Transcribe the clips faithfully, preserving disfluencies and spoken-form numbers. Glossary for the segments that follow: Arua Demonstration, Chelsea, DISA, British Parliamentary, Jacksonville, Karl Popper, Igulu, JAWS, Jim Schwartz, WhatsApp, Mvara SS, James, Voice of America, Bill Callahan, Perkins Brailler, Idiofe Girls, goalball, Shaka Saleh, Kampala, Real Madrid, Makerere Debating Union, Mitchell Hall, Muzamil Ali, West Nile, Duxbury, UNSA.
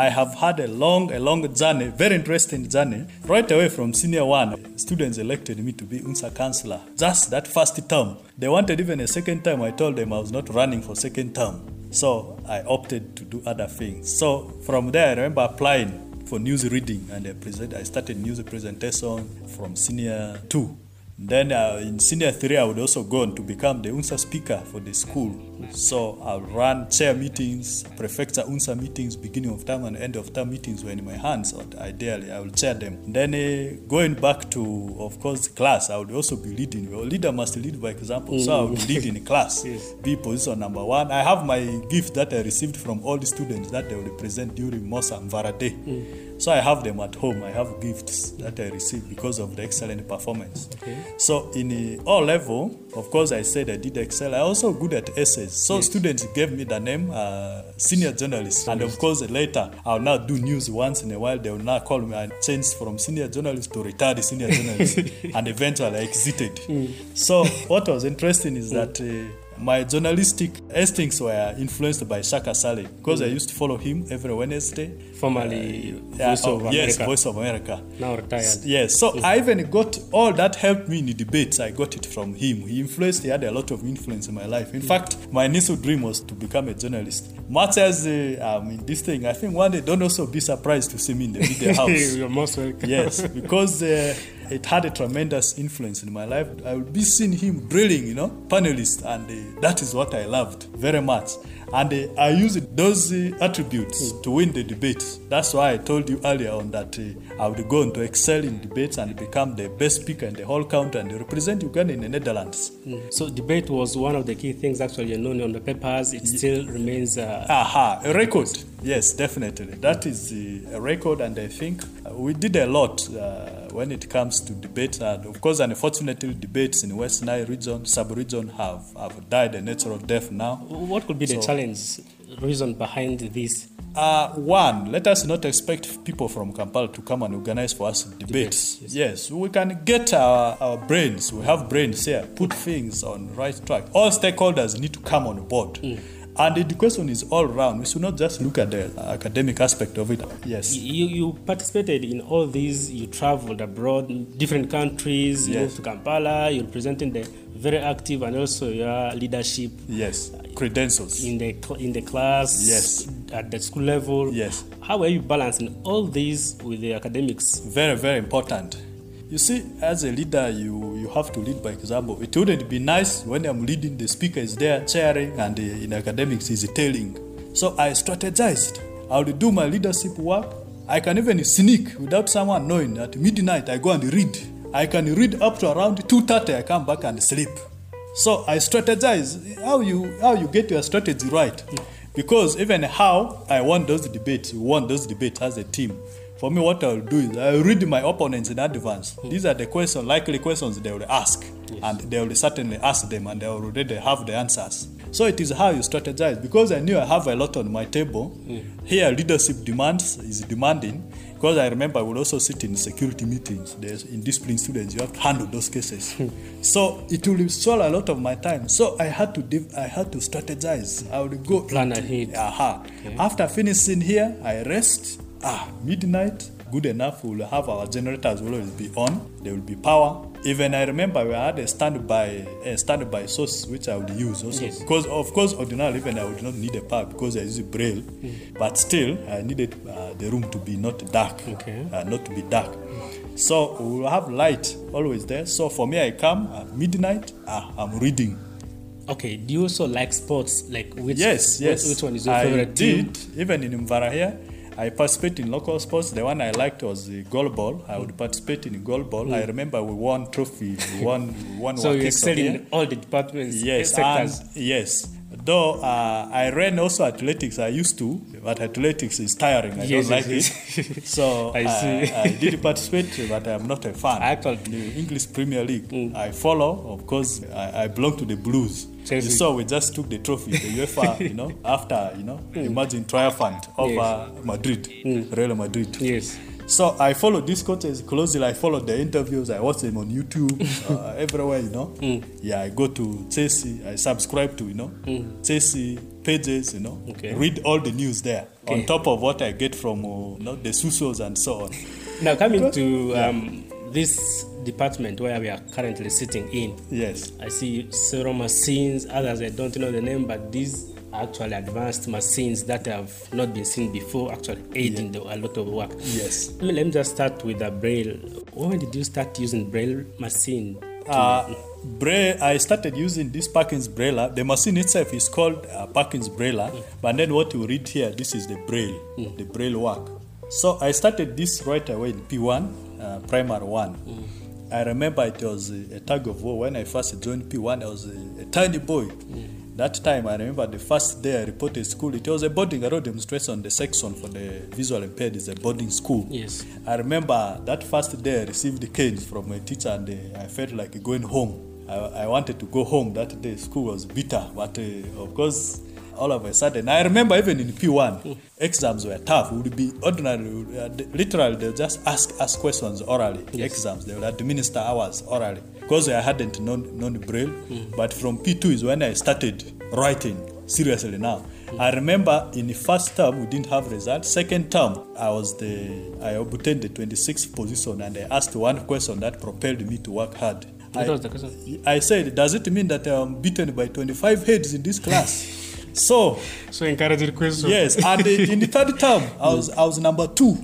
I have had a long, a long journey, very interesting journey. Right away from senior one, students elected me to be UNSA councillor. Just that first term. They wanted even a second term. I told them I was not running for second term. So I opted to do other things. So from there, I remember applying for news reading, and I, present, I started news presentation from senior two. Then uh, in senior three, I would also go on to become the UNSA speaker for the school. So I ran chair meetings, prefecture UNSA meetings, beginning of term and end of term meetings were in my hands. Ideally, I will chair them. Then uh, going back to, of course, class, I would also be leading. Well, leader must lead by example. Mm. So I would lead in class, yes. Be position number one. I have my gift that I received from all the students that they will present during Mosa Mvara Day. Mm. So I have them at home. I have gifts that I received because of the excellent performance. Okay. So in all level, of course, I said I did excel. I also good at essays. So yes. Students gave me the name uh, senior journalist. And of course, later, I'll now do news once in a while. They will now call me and change from senior journalist to retired senior journalist. And eventually, I exited. Mm. So what was interesting is mm. that... Uh, My journalistic instincts were influenced by Shaka Saleh because mm. I used to follow him every Wednesday. Formerly uh, Voice uh, of America. Yes, Voice of America. Now retired. Yes, so mm. I even got all that helped me in the debates. I got it from him. He influenced, he had a lot of influence in my life. In mm. fact, my initial dream was to become a journalist. Much as uh, I'm in this thing, I think one day don't also be surprised to see me in the media house. You're most welcome. Yes, because... Uh, It had a tremendous influence in my life. I would be seeing him drilling, you know, panelists, and uh, that is what I loved very much. And uh, I used those uh, attributes mm. to win the debates. That's why I told you earlier on that uh, I would go on to excel in debates and become the best speaker in the whole country and represent Uganda in the Netherlands. Mm. So debate was one of the key things actually known on the papers. It still remains... Uh, Aha, a record. Yes, definitely. That is uh, a record, and I think we did a lot uh, when it comes to debate. And of course, unfortunately, debates in the West Nile region, sub-region, have, have died a natural death now. What could be so, the challenge, reason behind this? Uh, one, let us not expect people from Kampala to come and organize for us debates. Debate, yes. yes, we can get our, our brains, we have brains here, put things on right track. All stakeholders need to come on board. Mm. And the question is all round. We should not just look at the academic aspect of it. Yes. You you participated in all these. You traveled abroad, different countries. Yes. You moved to Kampala. You're presenting the very active and also your leadership. Yes. Credentials. In the in the class. Yes. At the school level. Yes. How are you balancing all these with the academics? Very, very important. You see, as a leader, you, you have to lead by example. It wouldn't be nice when I'm leading, the speaker is there chairing, and uh, in academics he's tailing. So I strategized. I would do my leadership work. I can even sneak without someone knowing. At midnight, I go and read. I can read up to around two thirty. I come back and sleep. So I strategize. How you how you get your strategy right? Because even how I won those debates, we won those debates as a team. For me, what I'll do is I'll read my opponents in advance. Mm. These are the questions, likely questions they will ask. Yes. And they will certainly ask them, and they already have the answers. So it is how you strategize. Because I knew I have a lot on my table. Mm. Here, leadership demands is demanding. Because I remember I would also sit in security meetings. There's, in discipline students, you have to handle those cases. Mm. So it will swallow a lot of my time. So I had to div- I had to strategize. I would go plan into, ahead. Aha. Okay. After finishing here, I rest. Ah, midnight, good enough, we'll have our generators will always be on. There will be power. Even I remember we had a standby a standby source which I would use also. Yes. Because of course ordinarily even I would not need a power because I use Braille. Mm. But still I needed uh, the room to be not dark. Okay. Uh, not to be dark. So we will have light always there. So for me I come at midnight, ah, I'm reading. Okay, do you also like sports? Like which yes, yes. Which, which one is your I favorite did, team? Even in Mvara here. I participate in local sports. The one I liked was the goal ball. I would participate in goal ball. Mm. I remember we won trophies. We won, we won so you excelled in all the departments. Yes, sectors. And yes. Though uh, I ran also athletics. I used to, but athletics is tiring. I yes, don't yes, like yes. it. So I, see. I, I did participate, but I'm not a fan. Actually, the English Premier League. Mm. I follow. Of course, I, I belong to the Blues. Chelsea. So we just took the trophy, the UEFA, you know, after, you know, mm. imagine triumphant over yes. Madrid, mm. Real Madrid. Yes. So I followed these coaches closely. I followed the interviews. I watched them on YouTube, uh, everywhere, you know. Mm. Yeah, I go to Chelsea. I subscribe to, you know, mm. Chelsea pages, you know. Okay. Read all the news there, okay. On top of what I get from, uh, you know, the Susos and so on. Now, coming to um, this department where we are currently sitting in. Yes. I see several machines, others I don't know the name, but these actually advanced machines that have not been seen before, actually aiding yeah. the, a lot of work. Yes. Let me, let me just start with the Braille. When did you start using Braille machine? To... Uh, Braille, I started using this Perkins Brailler. The machine itself is called uh, Perkins Brailler, mm. but then what you read here, this is the Braille, mm. the Braille work. So I started this right away in P one, uh, Primary one. Mm. I remember it was a, a tug of war. When I first joined P one, I was a, a tiny boy. Mm. That time, I remember the first day I reported school, it was a boarding. Arua Demonstration, the section for the visually impaired is a boarding school. Yes. I remember that first day I received the canes from my teacher and I felt like going home. I, I wanted to go home that day. School was bitter, but uh, of course, all of a sudden, I remember even in P one, mm. exams were tough. It would be ordinary, uh, literally, they'll just ask us questions orally, yes. exams, they would administer hours orally. Because I hadn't known, known Braille, mm. but from P two is when I started writing seriously now. Mm. I remember in the first term, we didn't have results. Second term, I was the I obtained the twenty-sixth position and I asked one question that propelled me to work hard. What I, was the question? I said, does it mean that I'm beaten by twenty-five heads in this class? So, so encouraging question. Yes, and in the third term, I was I was number two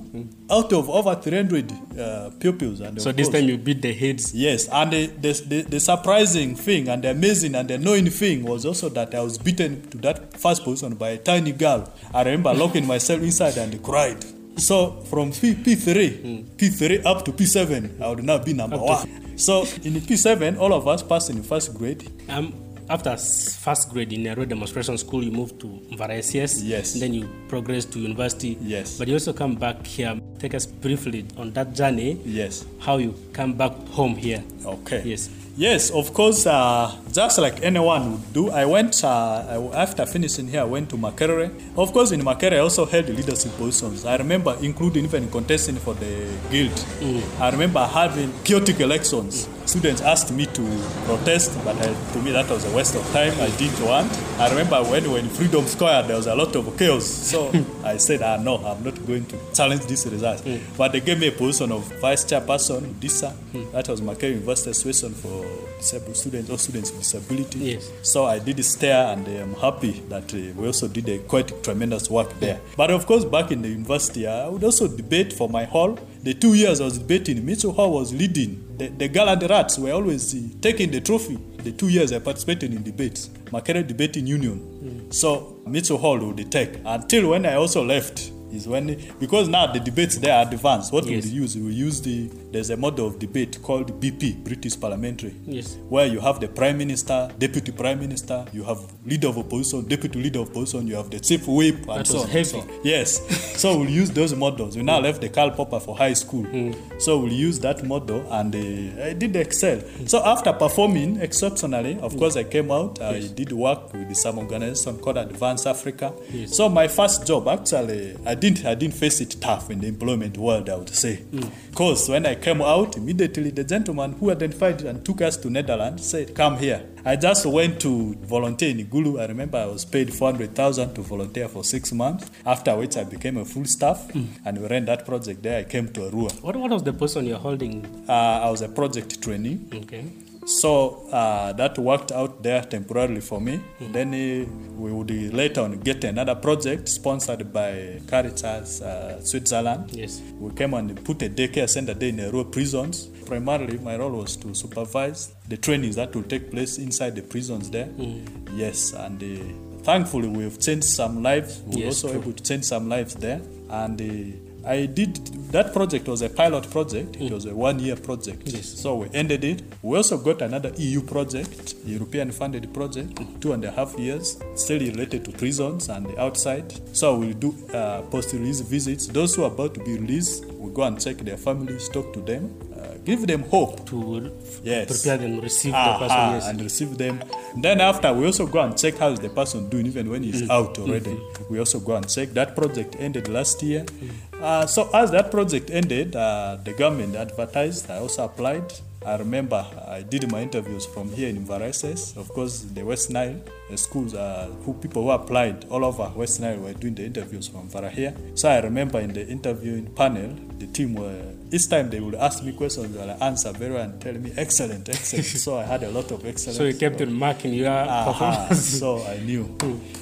out of over three hundred uh, pupils. And so this course, time you beat the heads. Yes, and the the, the the surprising thing and the amazing and the annoying thing was also that I was beaten to that first position by a tiny girl. I remember locking myself inside and cried. So from P three, P three up to P seven, I would now be number one. So in P seven, all of us passed in the first grade. Um, After first grade in Arua Demonstration School, you moved to Mvara S C S. Yes. And then you progressed to university. Yes. But you also come back here. Take us briefly on that journey. Yes. How you come back home here. Okay. Yes. Yes, of course, uh, just like anyone would do, I went, uh, after finishing here, I went to Makerere. Of course, in Makerere, I also held leadership positions. I remember, including even contesting for the guild. Mm. I remember having chaotic elections. Mm. Students asked me to protest, but I, to me, that was a waste of time. I didn't want. I remember when, when Freedom Square, there was a lot of chaos. So I said, ah, no, I'm not going to challenge this result. Mm. But they gave me a position of vice chairperson, D I S A. Mm. That was Makerere University Association for disabled students or students with disability. Yes. So I did stare and I'm happy that we also did a quite tremendous work there. Yeah. But of course, back in the university, I would also debate for my hall. The two years I was debating, Mitchell Hall was leading. The, the gallant rats were always uh, taking the trophy. The two years I participated in debates, Makerere Debating Union. Mm. So Mitchell Hall would take until when I also left. Is when, because now the debates there are advanced. What yes. we use, we use the there's a model of debate called B P, British Parliamentary, yes. where you have the Prime Minister, Deputy Prime Minister, you have Leader of Opposition, Deputy Leader of Opposition, you have the Chief Whip, and that so on. So, yes, so we'll use those models. We now mm. left the Karl Popper for high school, mm. so we'll use that model, and uh, I did excel. Mm. So after performing exceptionally, of mm. course I came out. Yes. I did work with some organization called Advance Africa. Yes. So my first job actually, I. I didn't I didn't face it tough in the employment world, I would say. Because mm. when I came out, immediately the gentleman who identified and took us to Netherlands said, come here. I just went to volunteer in Igulu. I remember I was paid four hundred thousand to volunteer for six months, after which I became a full staff mm. and we ran that project there. I came to Arua. What, what was the person you're holding? Uh, I was a project trainee. Okay. So uh, that worked out there temporarily for me. Mm. Then uh, we would later on get another project sponsored by Caritas, uh, Switzerland. Yes. We came and put a daycare center there in Arua prisons. Primarily, my role was to supervise the trainings that will take place inside the prisons there. Mm. Yes, and uh, thankfully we have changed some lives. We yes, also true. able to change some lives there. And Uh, I did, that project was a pilot project. It mm. was a one-year project. Yes. So we ended it. We also got another E U project, European-funded project, mm. two and a half years, still related to prisons and the outside. So we'll do uh, post-release visits. Those who are about to be released, we'll go and check their families, talk to them, uh, Give them hope to yes. prepare them, receive Aha, the person, yes. and receive them. Then after, we also go and check how is the person doing, even when he's mm. out already. Mm-hmm. We also go and check. That project ended last year. Mm. Uh, so as that project ended, uh, the government advertised. I also applied. I remember I did my interviews from here in Mvara. Of course, the West Nile the schools, uh, who people who applied all over West Nile were doing the interviews from Mvara here. So I remember in the interviewing panel, the team were, each time they would ask me questions and I answer very well and tell me, excellent, excellent. So I had a lot of excellence. So you kept on marking your performance. So I knew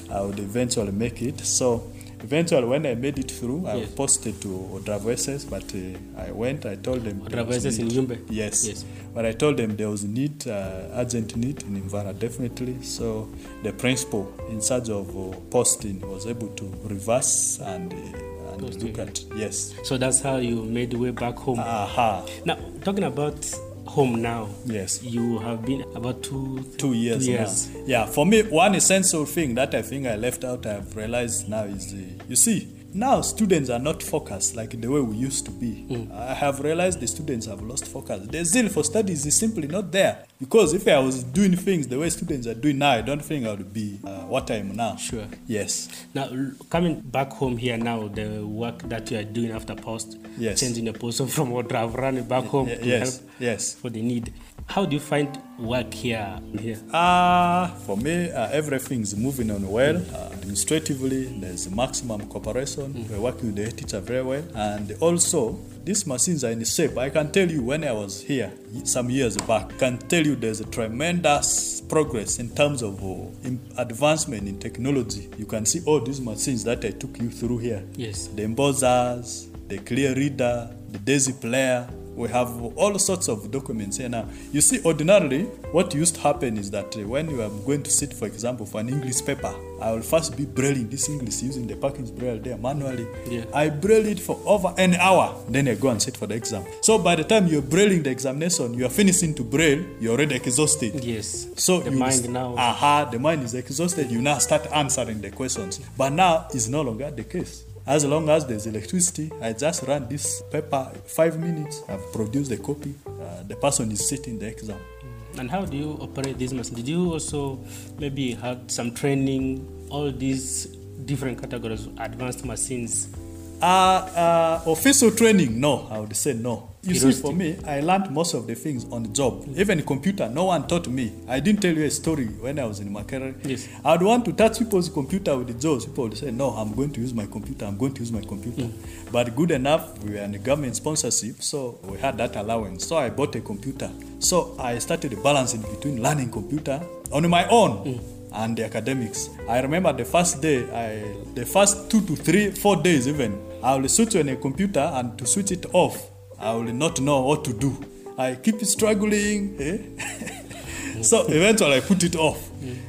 I would eventually make it. So eventually, when I made it through, I yes. posted to Odraveses, but uh, I went, I told them... Odraveses in Yumbe? Yes. yes. But I told them there was need, uh, urgent need in Mvara, definitely. So the principal in charge of uh, posting was able to reverse and, uh, and look at... Yes. So that's how you made your way back home. Aha. Uh-huh. Now, talking about... home now. Yes. You have been about two... Th- two years, two years. Now. Yeah. For me, one essential thing that I think I left out, I've realized now is, uh, you see, now students are not focused like the way we used to be. Mm. I have realized the students have lost focus. The zeal for studies is simply not there. Because if I was doing things the way students are doing now, I don't think I would be uh, what I am now. Sure. Yes. Now, coming back home here now, the work that you are doing after post, yes. changing the person from Odravrani back home y- y- to yes. help yes. for the need. How do you find work here? here? Uh, for me, uh, everything's moving on well. Uh, administratively, there's maximum cooperation. Mm. We're working with the teacher very well. And also, these machines are in shape. I can tell you when I was here some years back, I can tell you there's a tremendous progress in terms of uh, in advancement in technology. You can see all these machines that I took you through here. Yes. The embossers, the clear reader, the daisy player. We have all sorts of documents here now. You see, ordinarily, what used to happen is that when you are going to sit, for example, for an English paper, I will first be brailling this English using the Perkins Braille there manually. Yeah. I braille it for over an hour, then I go and sit for the exam. So by the time you're brailling the examination, you are finishing to braille, you're already exhausted. Yes. So the you mind st- now. Aha, the mind is exhausted. You now start answering the questions. But now it's no longer the case. As long as there's electricity, I just run this paper five minutes. I've produced the copy. Uh, the person is sitting the exam. And how do you operate this machine? Did you also maybe have some training? All these different categories of advanced machines. Uh, uh, official training? No, I would say no. You see, for me, I learned most of the things on the job. Mm-hmm. Even computer, no one taught me. I didn't tell you a story when I was in Makerere. Yes. I would want to touch people's computer with the jaws. People would say, no, I'm going to use my computer. I'm going to use my computer. Mm-hmm. But good enough, we were in government sponsorship, so we had that allowance. So I bought a computer. So I started balancing between learning computer on my own. Mm-hmm. And the academics. I remember the first day, I, the first two to three, four days even, I will switch on a computer and to switch it off, I will not know what to do. I keep struggling. Eh? So eventually I put it off.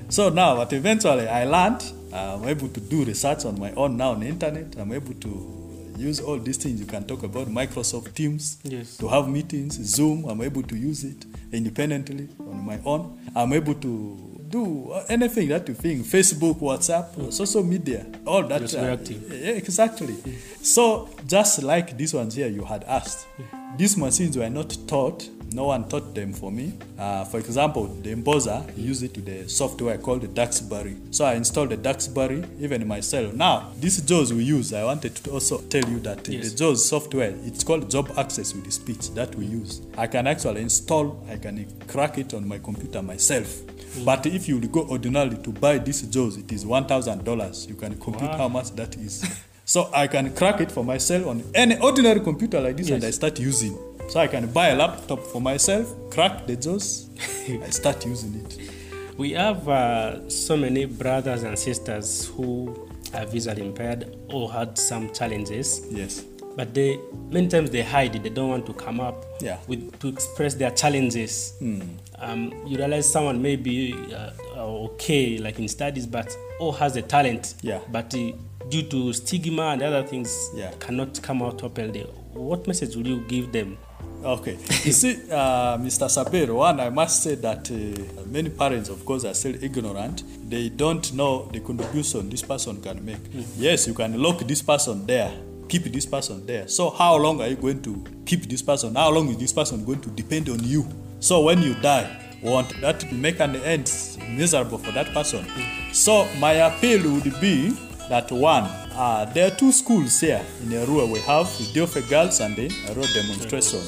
So now, but eventually I learned, I'm able to do research on my own now on the internet. I'm able to use all these things. You can talk about Microsoft Teams yes. to have meetings, Zoom. I'm able to use it independently on my own. I'm able to do anything that you think, Facebook, WhatsApp, mm. social media, all that. Just reactive. Uh, exactly. Mm. So just like these ones here you had asked, mm. these machines were not taught. No one taught them for me. Uh, for example, the embosser used it to the software called the Duxbury. So I installed the Duxbury, even myself. Now, this JAWS we use, I wanted to also tell you that yes. the JAWS software, it's called Job Access with Speech that we use. I can actually install, I can crack it on my computer myself. But if you go ordinarily to buy this JAWS, it is one thousand dollars. You can compute wow. how much that is. So I can crack it for myself on any ordinary computer like this yes. and I start using. So I can buy a laptop for myself, crack the JAWS, I start using it. We have uh, so many brothers and sisters who are visually impaired or had some challenges. Yes. But they many times they hide it. They don't want to come up yeah. with to express their challenges. Mm. Um, you realize someone may be uh, okay, like in studies, but or has a talent, yeah. but uh, due to stigma and other things, yeah. cannot come out openly. What message would you give them? Okay. You see, uh, Mister Saber, one, I must say that uh, many parents, of course, are still ignorant. They don't know the contribution this person can make. Mm. Yes, you can lock this person there. keep this person there. So how long are you going to keep this person? How long is this person going to depend on you? So when you die, want that to make an end miserable for that person. So my appeal would be that one, uh, there are two schools here in Arua. We have Idiofe Girls and the Arua Demonstration.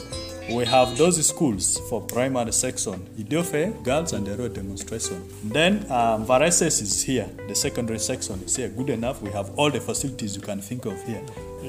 We have those schools for primary section, Idiofe Girls and Arua Demonstration. Then um, Vareses is here, the secondary section is here. Good enough, we have all the facilities you can think of here.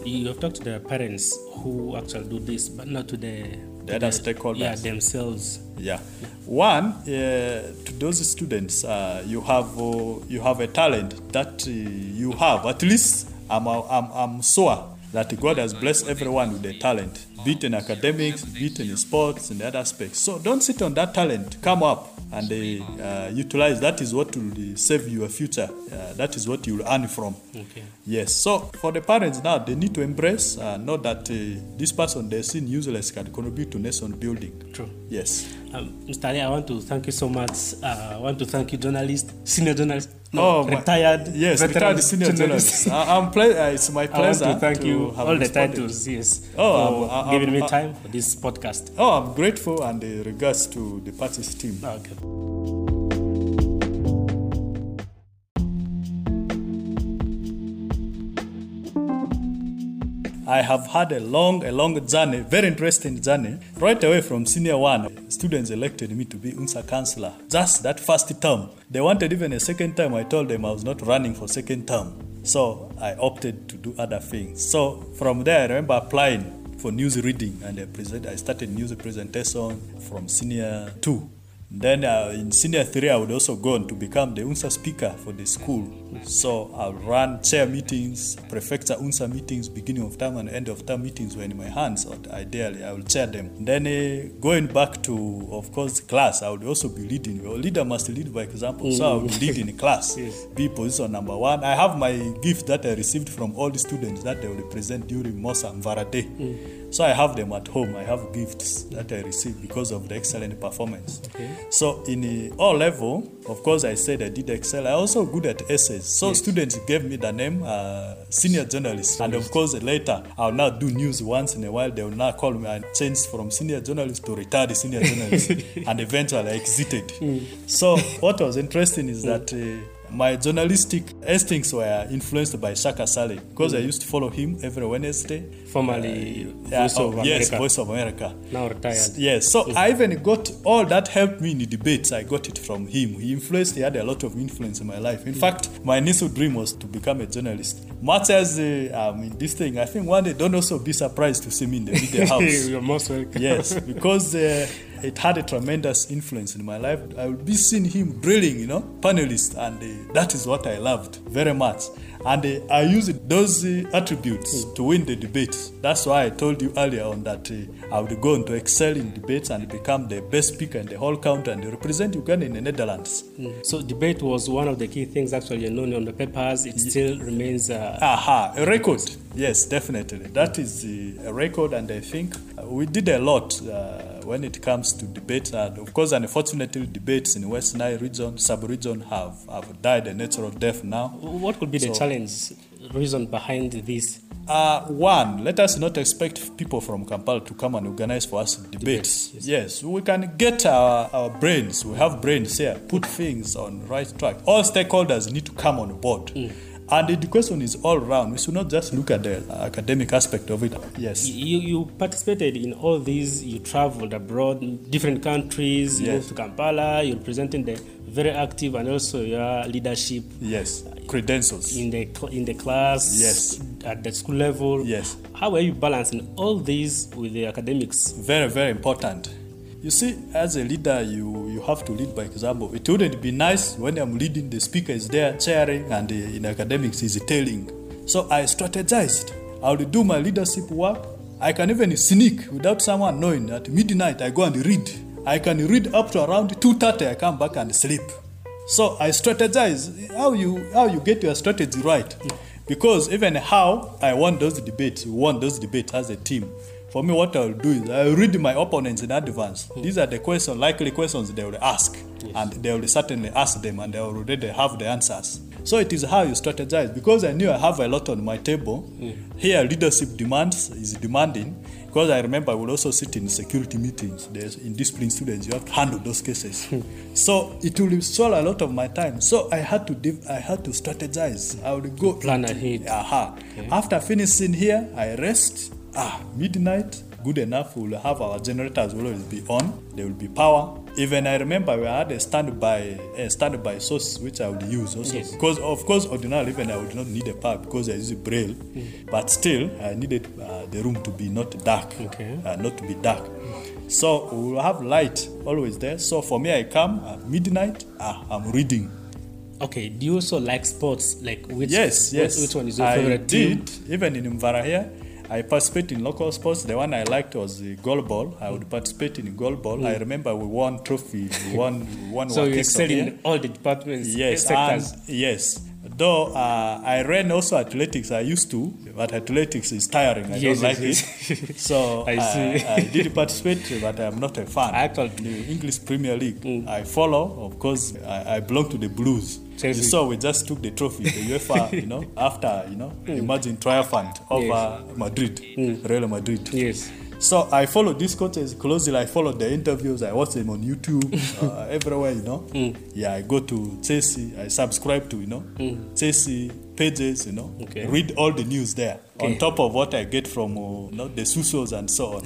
You have talked to the parents who actually do this, but not to the the other stakeholders. Yeah, themselves. Yeah. One, uh, to those students, uh, you have uh, you have a talent that uh, you have. At least I'm I'm I'm sure that God has blessed everyone with a talent, be it in academics, be it in sports, and other aspects. So don't sit on that talent. Come up and uh, uh, utilize. That is what will save your future. Uh, that is what you will earn from. Okay. Yes. So for the parents now, they need to embrace, uh, not that uh, this person they seem useless can contribute to nation building. True. Yes. Um, Mister Ali, I want to thank you so much. Uh, I want to thank you, journalist, senior journalist, no, oh, retired, my, yes, retired senior journalist. I'm ple- uh, It's my pleasure. I want to thank to you all the titles. Yes. Oh, for I'm, giving I'm, me time I'm, for this podcast. Oh, I'm grateful and uh, regards to the party's team. Okay. I have had a long, a long journey, very interesting journey. Right away from senior one, students elected me to be UNSA councillor. Just that first term. They wanted even a second term. I told them I was not running for second term. So I opted to do other things. So from there, I remember applying for news reading, and I, present, I started news presentation from senior two. Then uh, in senior three, I would also go on to become the UNSA speaker for the school. So I would run chair meetings, prefecture UNSA meetings, beginning of term and end of term meetings were in my hands, or ideally I will chair them. Then uh, going back to, of course, class, I would also be leading. Your leader must lead by example, so I would lead in class, yes. Be position number one. I have my gift that I received from all the students that they will present during Mosa Mvara Day. Mm. So I have them at home. I have gifts that I receive because of the excellent performance. Okay. So in all level, of course, I said I did excel. I also good at essays. So yes. Students gave me the name uh, senior journalist. And of course, later I'll now do news once in a while. They will now call me and change from senior journalist to retired senior journalist. And eventually I exited. Mm. So what was interesting is mm. that. Uh, My journalistic instincts were influenced by Shaka Saleh because mm. I used to follow him every Wednesday. Formerly uh, Voice uh, of America. Yes, Voice of America. Now retired. Yes, so mm. I even got all that helped me in the debates. I got it from him. He influenced, he had a lot of influence in my life. In mm. fact, my initial dream was to become a journalist. Much as uh, I'm in this thing, I think one day don't also be surprised to see me in the media house. You're most welcome. Yes, because... Uh, It had a tremendous influence in my life. I would be seeing him drilling, you know, panelists, and uh, that is what I loved very much. And uh, I used those uh, attributes mm. to win the debates. That's why I told you earlier on that uh, I would go on to excel in debates and become the best speaker in the whole country and represent Uganda in the Netherlands. Mm. So debate was one of the key things actually known on the papers. It yeah. still remains... Uh, Aha, a record. Yes, definitely. That mm. is uh, a record, and I think we did a lot uh, when it comes to debate. And of course, unfortunately, debates in West Nile region, sub-region have, have died a natural death now. What could be so, the challenge, reason behind this? Uh, one, let us not expect people from Kampala to come and organize for us debates. Debate, yes. yes, we can get our, our brains. We have brains here. Put things on the right track. All stakeholders need to come on board. Mm. And education is all round. We should not just look at the academic aspect of it. Yes. You you participated in all these. You traveled abroad, different countries. Yes. You moved to Kampala. You're presenting the very active and also your leadership. Yes. Credentials in the in the class. Yes. At the school level. Yes. How are you balancing all these with the academics? Very very important. You see, as a leader, you, you have to lead by example. It wouldn't be nice when I'm leading, the speaker is there chairing, and the, in academics is tailing. So I strategized. I would do my leadership work. I can even sneak without someone knowing. At midnight, I go and read. I can read up to around two thirty. I come back and sleep. So I strategize. How you how you get your strategy right? Because even how I won those debates, we won those debates as a team. For me, what I'll do is I'll read my opponents in advance. Mm. These are the questions, likely questions they will ask. Yes. And they will certainly ask them, and they will already have the answers. So it is how you strategize. Because I knew I have a lot on my table. Mm. Here, leadership demands is demanding. Because I remember I would also sit in security meetings. There's, in discipline students, you have to handle those cases. Mm. So it will swallow a lot of my time. So I had to div- I had to strategize. I would go plan ahead. Aha. Okay. After finishing here, I rest. Ah, midnight. Good enough, we'll have our generators will always be on. There will be power. Even I remember we had a standby a standby source which I would use also. Yes. Because of course ordinarily even I would not need a power because I use braille. Mm. But still I needed uh, the room to be not dark. Okay. Uh, not to be dark. Mm. So we'll have light always there. So for me I come at midnight, uh, I'm reading. Okay, do you also like sports? Like which yes, yes. Which, which one is your I favorite did, team? Even in Mvara here. I participate in local sports. The one I liked was the goalball. I would participate in goalball. Mm. I remember we won trophy. We won, we won so you excelled in all the departments. Yes, and, yes. Though uh, I ran also athletics. I used to, but athletics is tiring. I yes, don't yes, like yes. it. So I, see. I, I did participate, but I'm not a fan. Actually, English Premier League. Mm. I follow. Of course, I, I belong to the Blues. Chelsea. So we just took the trophy, the UEFA, you know, after, you know, mm. imagine triumphant over yes. Madrid, mm. Real Madrid. Yes. So I followed these coaches closely. I followed the interviews. I watched them on YouTube, uh, everywhere, you know. Mm. Yeah, I go to Chelsea. I subscribe to, you know, mm. Chelsea pages, you know. Okay. Read all the news there, okay. on top of what I get from, uh, you know, the Susos and so on.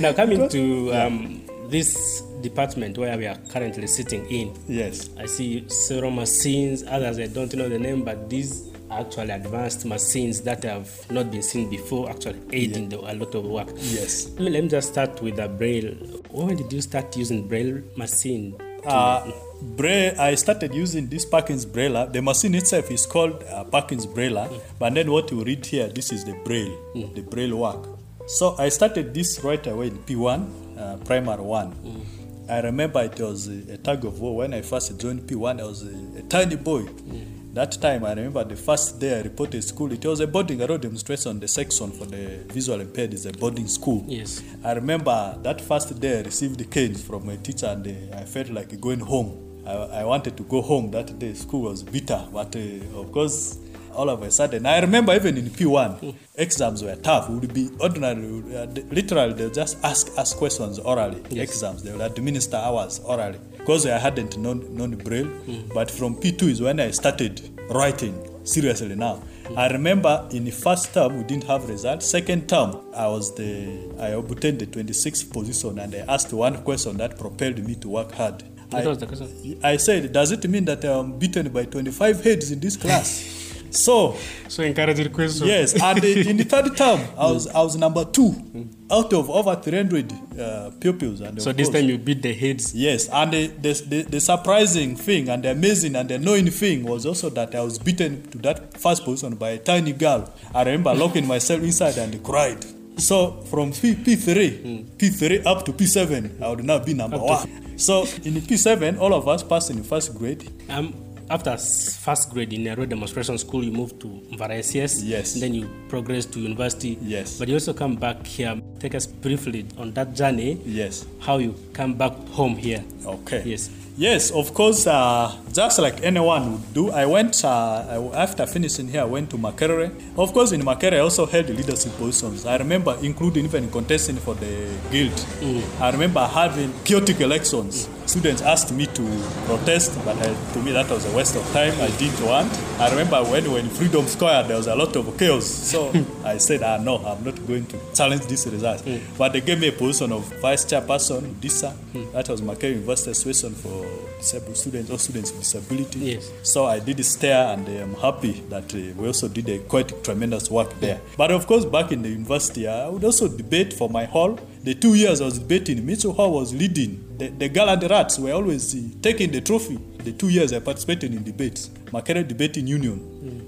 Now coming to um, this department where we are currently sitting in. Yes. I see several machines, others I don't know the name, but these are actually advanced machines that have not been seen before, actually aiding yeah. the, a lot of work. Yes. Let me, let me just start with the Braille. When did you start using Braille machine? Uh, Braille, I started using this Perkins Brailler. The machine itself is called uh, Perkins Brailler, mm. but then what you read here, this is the Braille, mm. the Braille work. So I started this right away in P one, uh, Primary one. Mm. I remember it was a tug of war. When I first joined P one, I was a, a tiny boy. Mm. That time, I remember the first day I reported school, it was a boarding. I wrote demonstration, the section for the visual impaired is a boarding school. Yes. I remember that first day I received the cane from my teacher and uh, I felt like going home. I, I wanted to go home that day. School was bitter, but uh, of course, all of a sudden, I remember even in P one, mm. exams were tough. It would be ordinary, uh, literally, they'll just ask us questions orally, yes. exams. They would administer hours orally. Because I hadn't known, known Braille, mm. but from P two is when I started writing, seriously now. Mm. I remember in the first term, we didn't have results. Second term, I was the, I obtained the twenty-sixth position and I asked one question that propelled me to work hard. What I, was the question? I said, does it mean that I'm beaten by twenty-five heads in this class? So, so encouraging question. Yes, and in the third term, I was I was number two mm. out of over three hundred uh, pupils. And so this course, time you beat the heads. Yes, and the, the the surprising thing and the amazing and the annoying thing was also that I was beaten to that first position by a tiny girl. I remember locking myself inside and cried. So from P three, P three up to P seven, I would now be number up one. To... So in P seven, all of us passed in the first grade. Um. After first grade in Arua Demonstration School, you moved to Mvara S C S. Yes. And then you progressed to university. Yes. But you also come back here. Take us briefly on that journey. Yes. How you come back home here. Okay. Yes. Yes, of course, uh, just like anyone would do, I went, uh, after finishing here, I went to Makerere. Of course, in Makerere, I also held leadership positions. I remember including even contesting for the guild. Mm. I remember having chaotic elections. Mm. Students asked me to protest, but I, to me that was a waste of time. I didn't want. I remember when we were in Freedom Square, there was a lot of chaos. So I said, ah, no, I'm not going to challenge these results. Mm. But they gave me a position of vice chairperson, D I S A. Mm. That was Makerere University Association for disabled students or students with disability. Yes. So I did stare and I'm um, happy that uh, we also did a quite tremendous work there. Yeah. But of course, back in the university, I would also debate for my hall. The two years I was debating, Mitchell Hall was leading. The, the gallant rats were always uh, taking the trophy. The two years I participated in debates, Makerere Debating Union.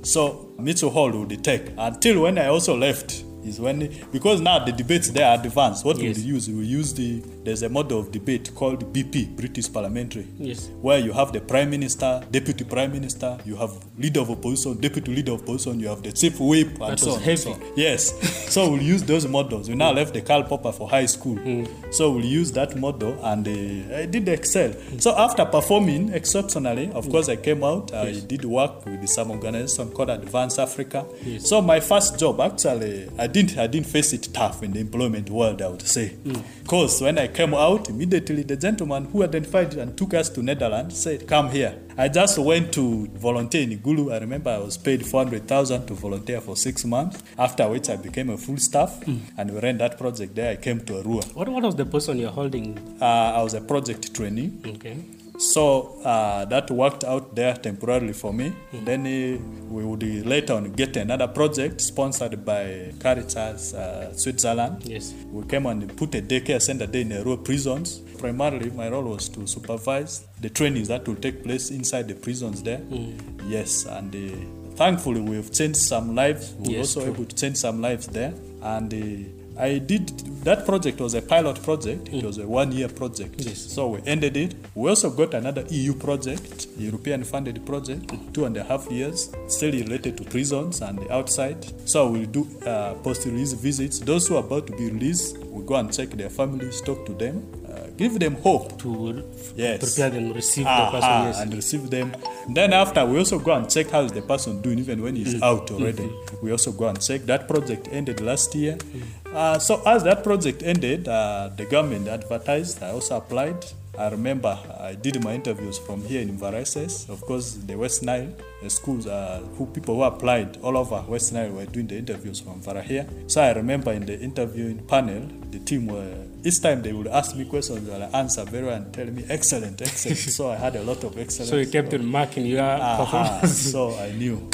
Mm. So Mitchell Hall would take until when I also left. is when, because now the debates there are advanced. What yes. we use, we use the, there's a model of debate called B P, British Parliamentary, yes. where you have the Prime Minister, Deputy Prime Minister, you have Leader of Opposition, Deputy Leader of Opposition, you have the Chief Whip, and that so was on. Heavy. So on. Yes. So we'll use those models. We now mm. left the Karl Popper for high school. Mm. So we'll use that model, and uh, I did excel. Mm. So after performing exceptionally, of mm. course I came out, yes. I did work with some organization called Advance Africa. Yes. So my first job, actually, I didn't I didn't face it tough in the employment world, I would say. Because mm. when I came out, immediately the gentleman who identified and took us to Netherlands said, come here. I just went to volunteer in Igulu. I remember I was paid four hundred thousand to volunteer for six months, after which I became a full staff, mm. and we ran that project there. I came to Arua. What, what was the person you're holding? Uh, I was a project trainee. Okay. So uh, that worked out there temporarily for me. Mm-hmm. Then uh, we would later on get another project sponsored by Caritas uh, Switzerland. Yes. We came and put a daycare center there in a row of prisons. Primarily, my role was to supervise the trainings that will take place inside the prisons there. Mm-hmm. Yes, and uh, thankfully we've changed some lives. We were yes, also true. able to change some lives there. And Uh, I did, that project was a pilot project. It was a one-year project. Yes. So we ended it. We also got another E U project, European-funded project, two and a half years, still related to prisons and the outside. So we'll do uh, post-release visits. Those who are about to be released, we go and check their families, talk to them, uh, give them hope. To yes. prepare them, receive ah, the person. Ah, yes. And receive them. Then after, we also go and check how is the person doing, even when he's mm. out already. Mm-hmm. We also go and check. That project ended last year. Mm. Uh, so as that project ended, uh, the government advertised, I also applied. I remember I did my interviews from here in Mvara. Of course, the West Nile the schools, uh, who people who applied all over West Nile were doing the interviews from Mvara here. So I remember in the interviewing panel, the team were, each time they would ask me questions, I would answer very well and tell me, excellent, excellent. So I had a lot of excellence. So you kept on marking your performance. So I knew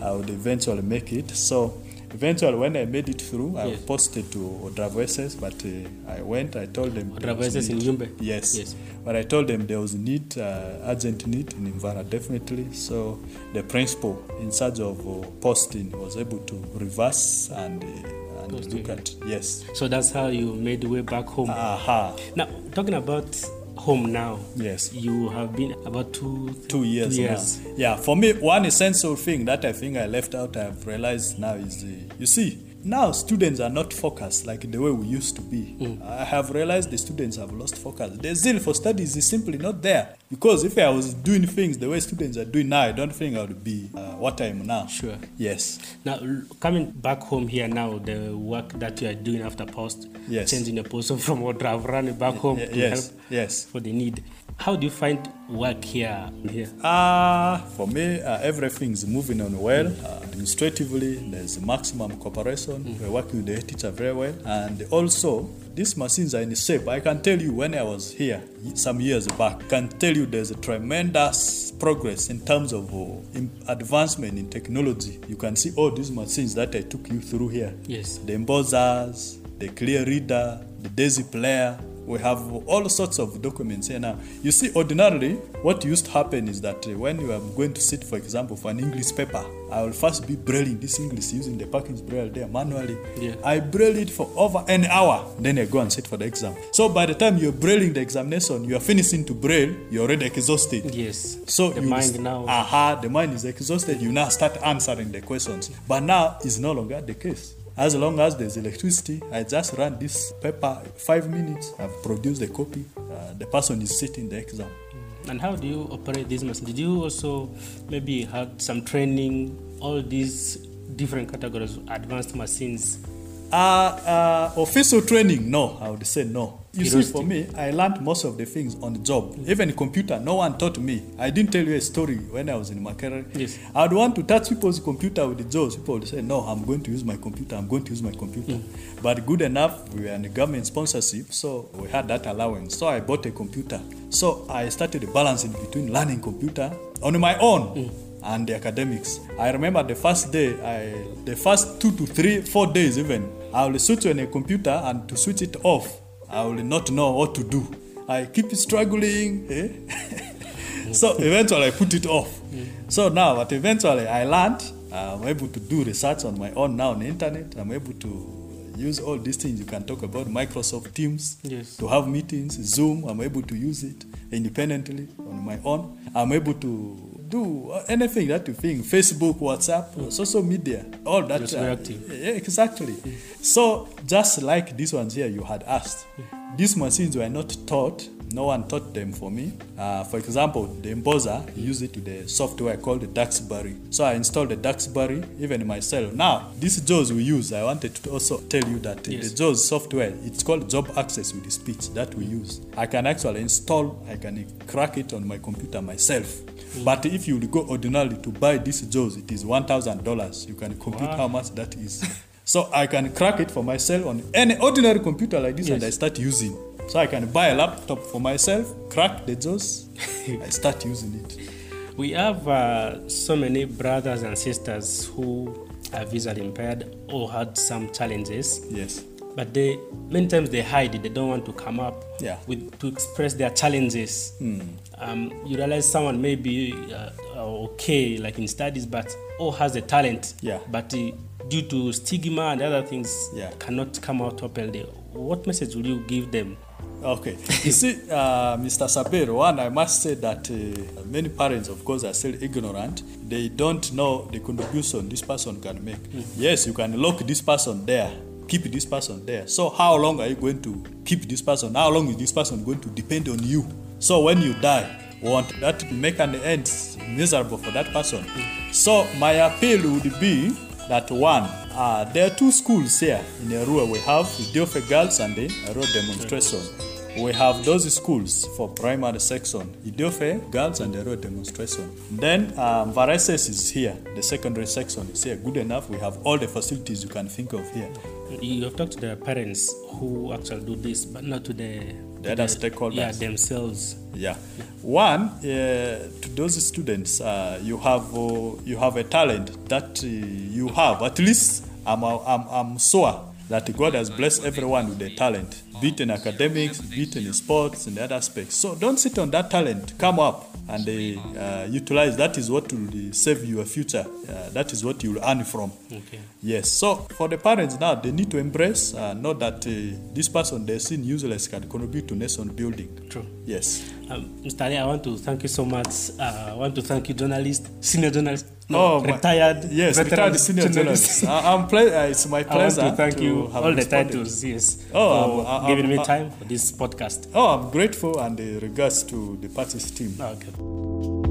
I would eventually make it. So eventually, when I made it through, I yes. posted to Odravoices, but uh, I went, I told them... Odravoices in Yumbe? Yes. yes. But I told them there was need, uh, urgent need in Mvara, definitely. So the principal in charge of uh, posting was able to reverse and... Uh, and look at, yes. So that's how you made the way back home. Aha. Now, talking about... home now. Yes. You have been about two two years, two years. now. Yeah. For me, one essential thing that I think I left out, I've realized now is, uh, you see, now students are not focused like the way we used to be. Mm. I have realized the students have lost focus. The zeal for studies is simply not there. Because if I was doing things the way students are doing now, I don't think I would be uh, what I am now. Sure. Yes. Now, coming back home here now, the work that you are doing after post, yes. changing the post from Odravran back home y- y- to yes. help yes. for the need. How do you find work here? here? Uh, for me, uh, everything's moving on well. Mm. Uh, administratively, there's maximum cooperation. Mm. We're working with the teacher very well. And also, these machines are in shape. I can tell you when I was here some years back, I can tell you there's a tremendous progress in terms of uh, in advancement in technology. You can see all these machines that I took you through here. Yes. The embossers, the clear reader, the daisy player. We have all sorts of documents here now. You see, ordinarily, what used to happen is that when you are going to sit, for example, for an English paper, I will first be brailling this English using the Perkins Brailler there manually. Yeah. I braille it for over an hour, then I go and sit for the exam. So by the time you're brailling the examination, you are finishing to braille, you're already exhausted. Yes. So the you mind st- now. Aha, the mind is exhausted. You now start answering the questions. But now it's no longer the case. As long as there's electricity, I just run this paper five minutes. I've produced a copy. Uh, the person is sitting the exam. And how do you operate this machine? Did you also maybe have some training? All these different categories of advanced machines. Uh, uh, official training? No, I would say no. You see, for me, I learned most of the things on the job. Mm-hmm. Even computer, no one taught me. I didn't tell you a story when I was in Makerere. Yes. I would want to touch people's computer with the JAWS. People would say, no, I'm going to use my computer. I'm going to use my computer. Mm-hmm. But good enough, we were in government sponsorship, so we had that allowance. So I bought a computer. So I started balancing between learning computer on my own. Mm-hmm. And the academics. I remember the first day, I, the first two to three, four days even, I will switch on a computer, and to switch it off, I will not know what to do. I keep struggling. Eh? So eventually I put it off. So now, but eventually I learned, I'm able to do research on my own now on the internet. I'm able to use all these things you can talk about, Microsoft Teams, yes, to have meetings, Zoom. I'm able to use it independently on my own. I'm able to do anything that you think, Facebook, WhatsApp, mm. social media, all that. Just reactive. Uh, yeah, exactly. Mm. So just like these ones here you had asked, mm. these machines were not taught. No one taught them for me. Uh, for example, the Imposa used it to the software called the Duxbury. So I installed the Duxbury, even myself. Now, this JAWS we use, I wanted to also tell you that yes. the JAWS software, it's called Job Access with Speech that we use. I can actually install, I can crack it on my computer myself. Mm. But if you go ordinarily to buy this JAWS, it is one thousand dollars. You can compute wow. how much that is. So I can crack it for myself on any ordinary computer like this yes. and I start using. So I can buy a laptop for myself, crack the JAWS, I start using it. We have uh, so many brothers and sisters who are visually impaired or had some challenges. Yes. But they many times they hide it. They don't want to come up yeah. with to express their challenges. Mm. Um, you realize someone may be uh, okay, like in studies, but or has the talent. Yeah. But uh, due to stigma and other things, yeah. cannot come out openly. What message will you give them? Okay. You see, uh, Mister Sabero, one, I must say that uh, many parents, of course, are still ignorant. They don't know the contribution this person can make. Mm-hmm. Yes, you can lock this person there, keep this person there. So how long are you going to keep this person? How long is this person going to depend on you? So when you die, won't that make an end miserable for that person? Mm-hmm. So my appeal would be that one, Uh, there are two schools here in Arua. We have Idiofe Girls and the Arua Demonstration. We have those schools for primary section, Idiofe Girls and the Arua Demonstration. Then um, Mvara is here, the secondary section is here. Good enough, we have all the facilities you can think of here. You have talked to the parents who actually do this, but not to the, the other stakeholders. Yeah, themselves. Yeah. One, uh, to those students, uh, you have uh, you have a talent that uh, you have. At least I'm, I'm, I'm sure that God has blessed everyone with a talent, be it in academics, be it in sports, and other aspects. So don't sit on that talent. Come up and uh, utilize. That is what will save your future. Uh, that is what you will earn from. Okay. Yes. So for the parents now, they need to embrace, uh, know that uh, this person they seen useless can contribute to nation building. True. Yes. Um, Mister Ali, I want to thank you so much. Uh, I want to thank you, journalist, senior journalist, no, oh, retired, my, yes, retired senior journalist. I, I'm ple- uh, it's my pleasure. I want to thank to you have all the titles, yes, oh, for I'm, I'm, giving me time I'm, for this podcast. Oh, I'm grateful and uh, regards to the party's team. Okay.